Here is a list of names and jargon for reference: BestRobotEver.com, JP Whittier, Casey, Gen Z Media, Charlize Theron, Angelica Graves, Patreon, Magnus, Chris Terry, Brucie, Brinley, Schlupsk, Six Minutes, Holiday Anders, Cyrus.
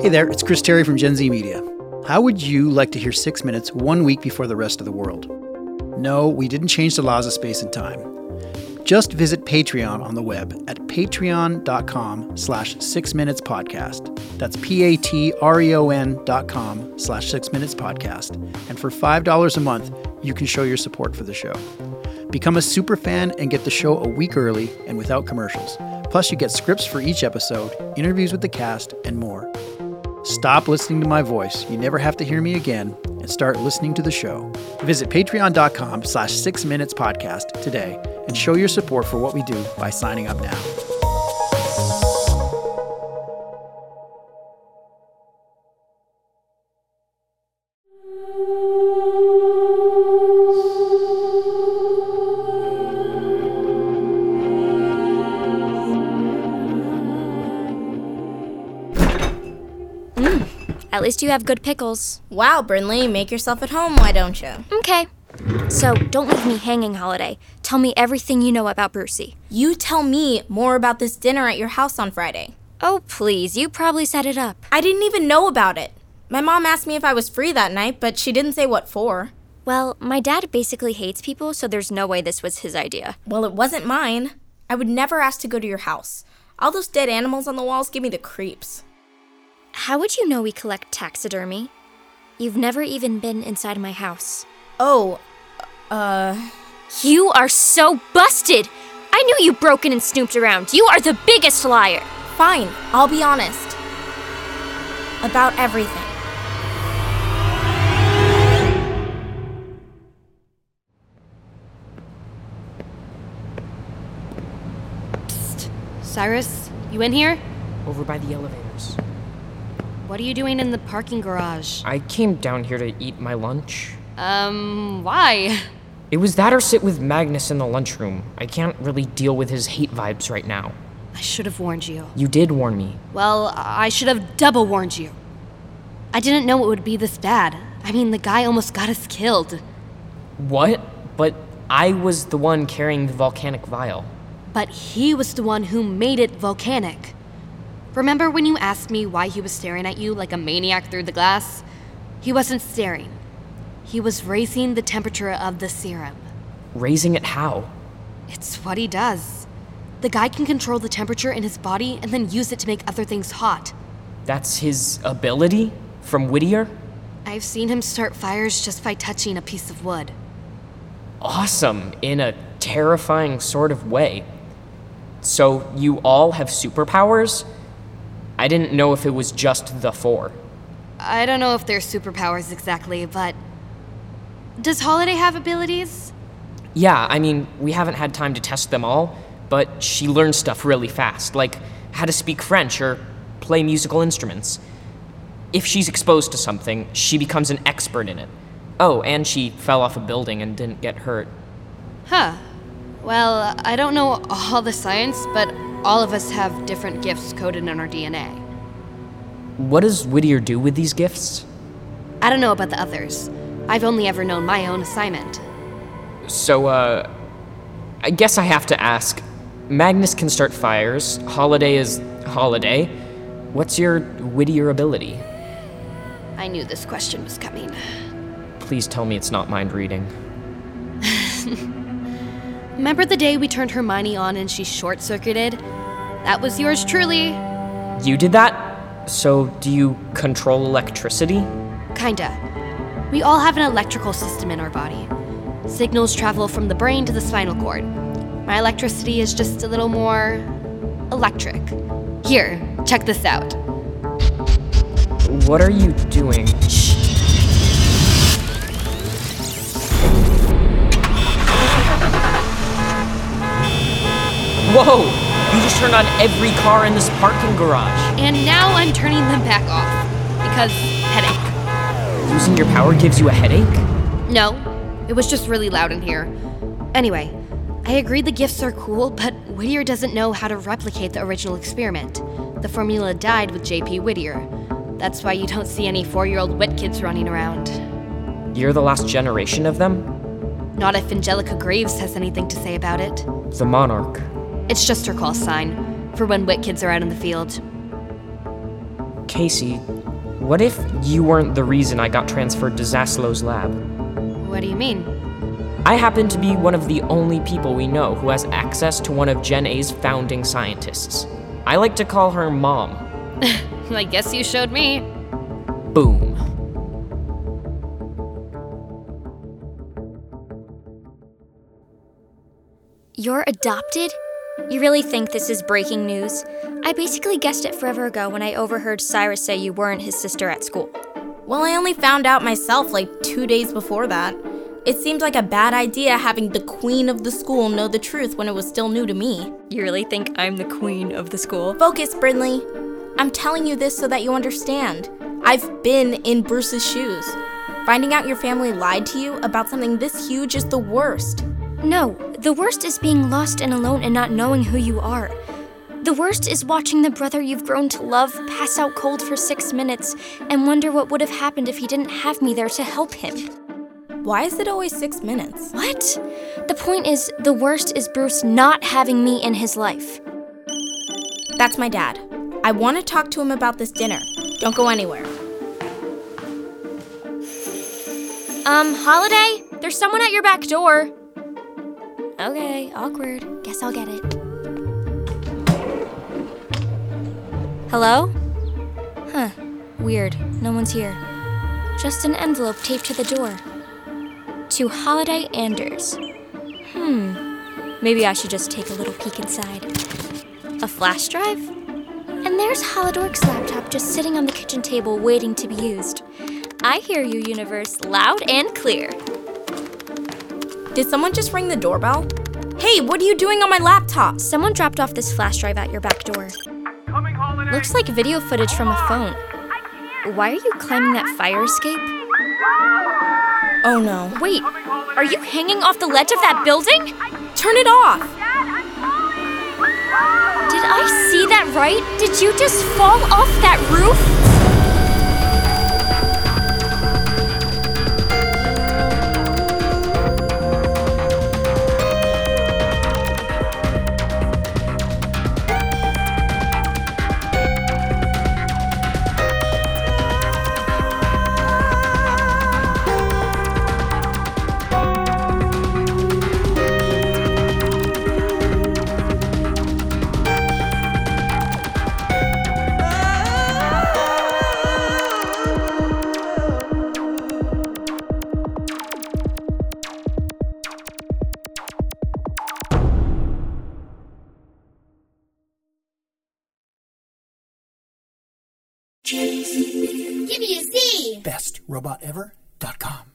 Hey there, it's Chris Terry from Gen Z Media. How would you like to hear 6 minutes 1 week before the rest of the world? No, we didn't change the laws of space and time. Just visit Patreon on the web at patreon.com/6 Minutes Podcast. That's patreon.com/6 Minutes Podcast. And for $5 a month, you can show your support for the show. Become a super fan and get the show a week early and without commercials. Plus, you get scripts for each episode, interviews with the cast, and more. Stop listening to my voice. You never have to hear me again, and start listening to the show. Visit patreon.com/6 Minutes Podcast today and show your support for what we do by signing up now. At least you have good pickles. Wow, Brinley, make yourself at home, why don't you? Okay. So, don't leave me hanging, Holiday. Tell me everything you know about Brucie. You tell me more about this dinner at your house on Friday. Oh, please, you probably set it up. I didn't even know about it. My mom asked me if I was free that night, but she didn't say what for. Well, my dad basically hates people, so there's no way this was his idea. Well, it wasn't mine. I would never ask to go to your house. All those dead animals on the walls give me the creeps. How would you know we collect taxidermy? You've never even been inside my house. Oh, You are so busted! I knew you broke in and snooped around. You are the biggest liar! Fine, I'll be honest. About everything. Psst. Cyrus, you in here? Over by the elevators. What are you doing in the parking garage? I came down here to eat my lunch. Why? It was that or sit with Magnus in the lunchroom. I can't really deal with his hate vibes right now. I should have warned you. You did warn me. Well, I should have double warned you. I didn't know it would be this bad. I mean, the guy almost got us killed. What? But I was the one carrying the volcanic vial. But he was the one who made it volcanic. Remember when you asked me why he was staring at you like a maniac through the glass? He wasn't staring. He was raising the temperature of the serum. Raising it how? It's what he does. The guy can control the temperature in his body and then use it to make other things hot. That's his ability? From Whittier? I've seen him start fires just by touching a piece of wood. Awesome, in a terrifying sort of way. So you all have superpowers? I didn't know if it was just the four. I don't know if they're superpowers exactly, but... Does Holiday have abilities? Yeah, I mean, we haven't had time to test them all, but she learns stuff really fast, like how to speak French or play musical instruments. If she's exposed to something, she becomes an expert in it. Oh, and she fell off a building and didn't get hurt. Huh. Well, I don't know all the science, but... all of us have different gifts coded in our DNA. What does Whittier do with these gifts? I don't know about the others. I've only ever known my own assignment. So, I guess I have to ask. Magnus can start fires. Holiday is Holiday. What's your Whittier ability? I knew this question was coming. Please tell me it's not mind reading. Remember the day we turned Hermione on and she short-circuited? That was yours truly. You did that? So do you control electricity? Kinda. We all have an electrical system in our body. Signals travel from the brain to the spinal cord. My electricity is just a little more... electric. Here, check this out. What are you doing? Shh. Whoa! You just turned on every car in this parking garage. And now I'm turning them back off. Because headache. Losing your power gives you a headache? No. It was just really loud in here. Anyway, I agree the gifts are cool, but Whittier doesn't know how to replicate the original experiment. The formula died with JP Whittier. That's why you don't see any 4-year-old wit kids running around. You're the last generation of them? Not if Angelica Graves has anything to say about it. The Monarch. It's just her call sign, for when wit kids are out in the field. Casey, what if you weren't the reason I got transferred to Zaslo's lab? What do you mean? I happen to be one of the only people we know who has access to one of Gen A's founding scientists. I like to call her Mom. I guess you showed me. Boom. You're adopted? You really think this is breaking news? I basically guessed it forever ago when I overheard Cyrus say you weren't his sister at school. Well, I only found out myself like 2 days before that. It seemed like a bad idea having the queen of the school know the truth when it was still new to me. You really think I'm the queen of the school? Focus, Brinley. I'm telling you this so that you understand. I've been in Bruce's shoes. Finding out your family lied to you about something this huge is the worst. No, the worst is being lost and alone and not knowing who you are. The worst is watching the brother you've grown to love pass out cold for 6 minutes and wonder what would have happened if he didn't have me there to help him. Why is it always 6 minutes? What? The point is, the worst is Bruce not having me in his life. That's my dad. I want to talk to him about this dinner. Don't go anywhere. Holiday? There's someone at your back door. Okay, awkward. Guess I'll get it. Hello? Huh. Weird. No one's here. Just an envelope taped to the door. To Holiday Anders. Maybe I should just take a little peek inside. A flash drive? And there's Holodork's laptop just sitting on the kitchen table waiting to be used. I hear you, universe, loud and clear. Did someone just ring the doorbell? Hey, what are you doing on my laptop? Someone dropped off this flash drive at your back door. I'm coming, Holiday. Looks like video footage from a phone. Why are you climbing that fire escape? Oh no. Wait, are you hanging off the ledge of that building? Turn it off! Did I see that right? Did you just fall off that roof? Give me a C! BestRobotEver.com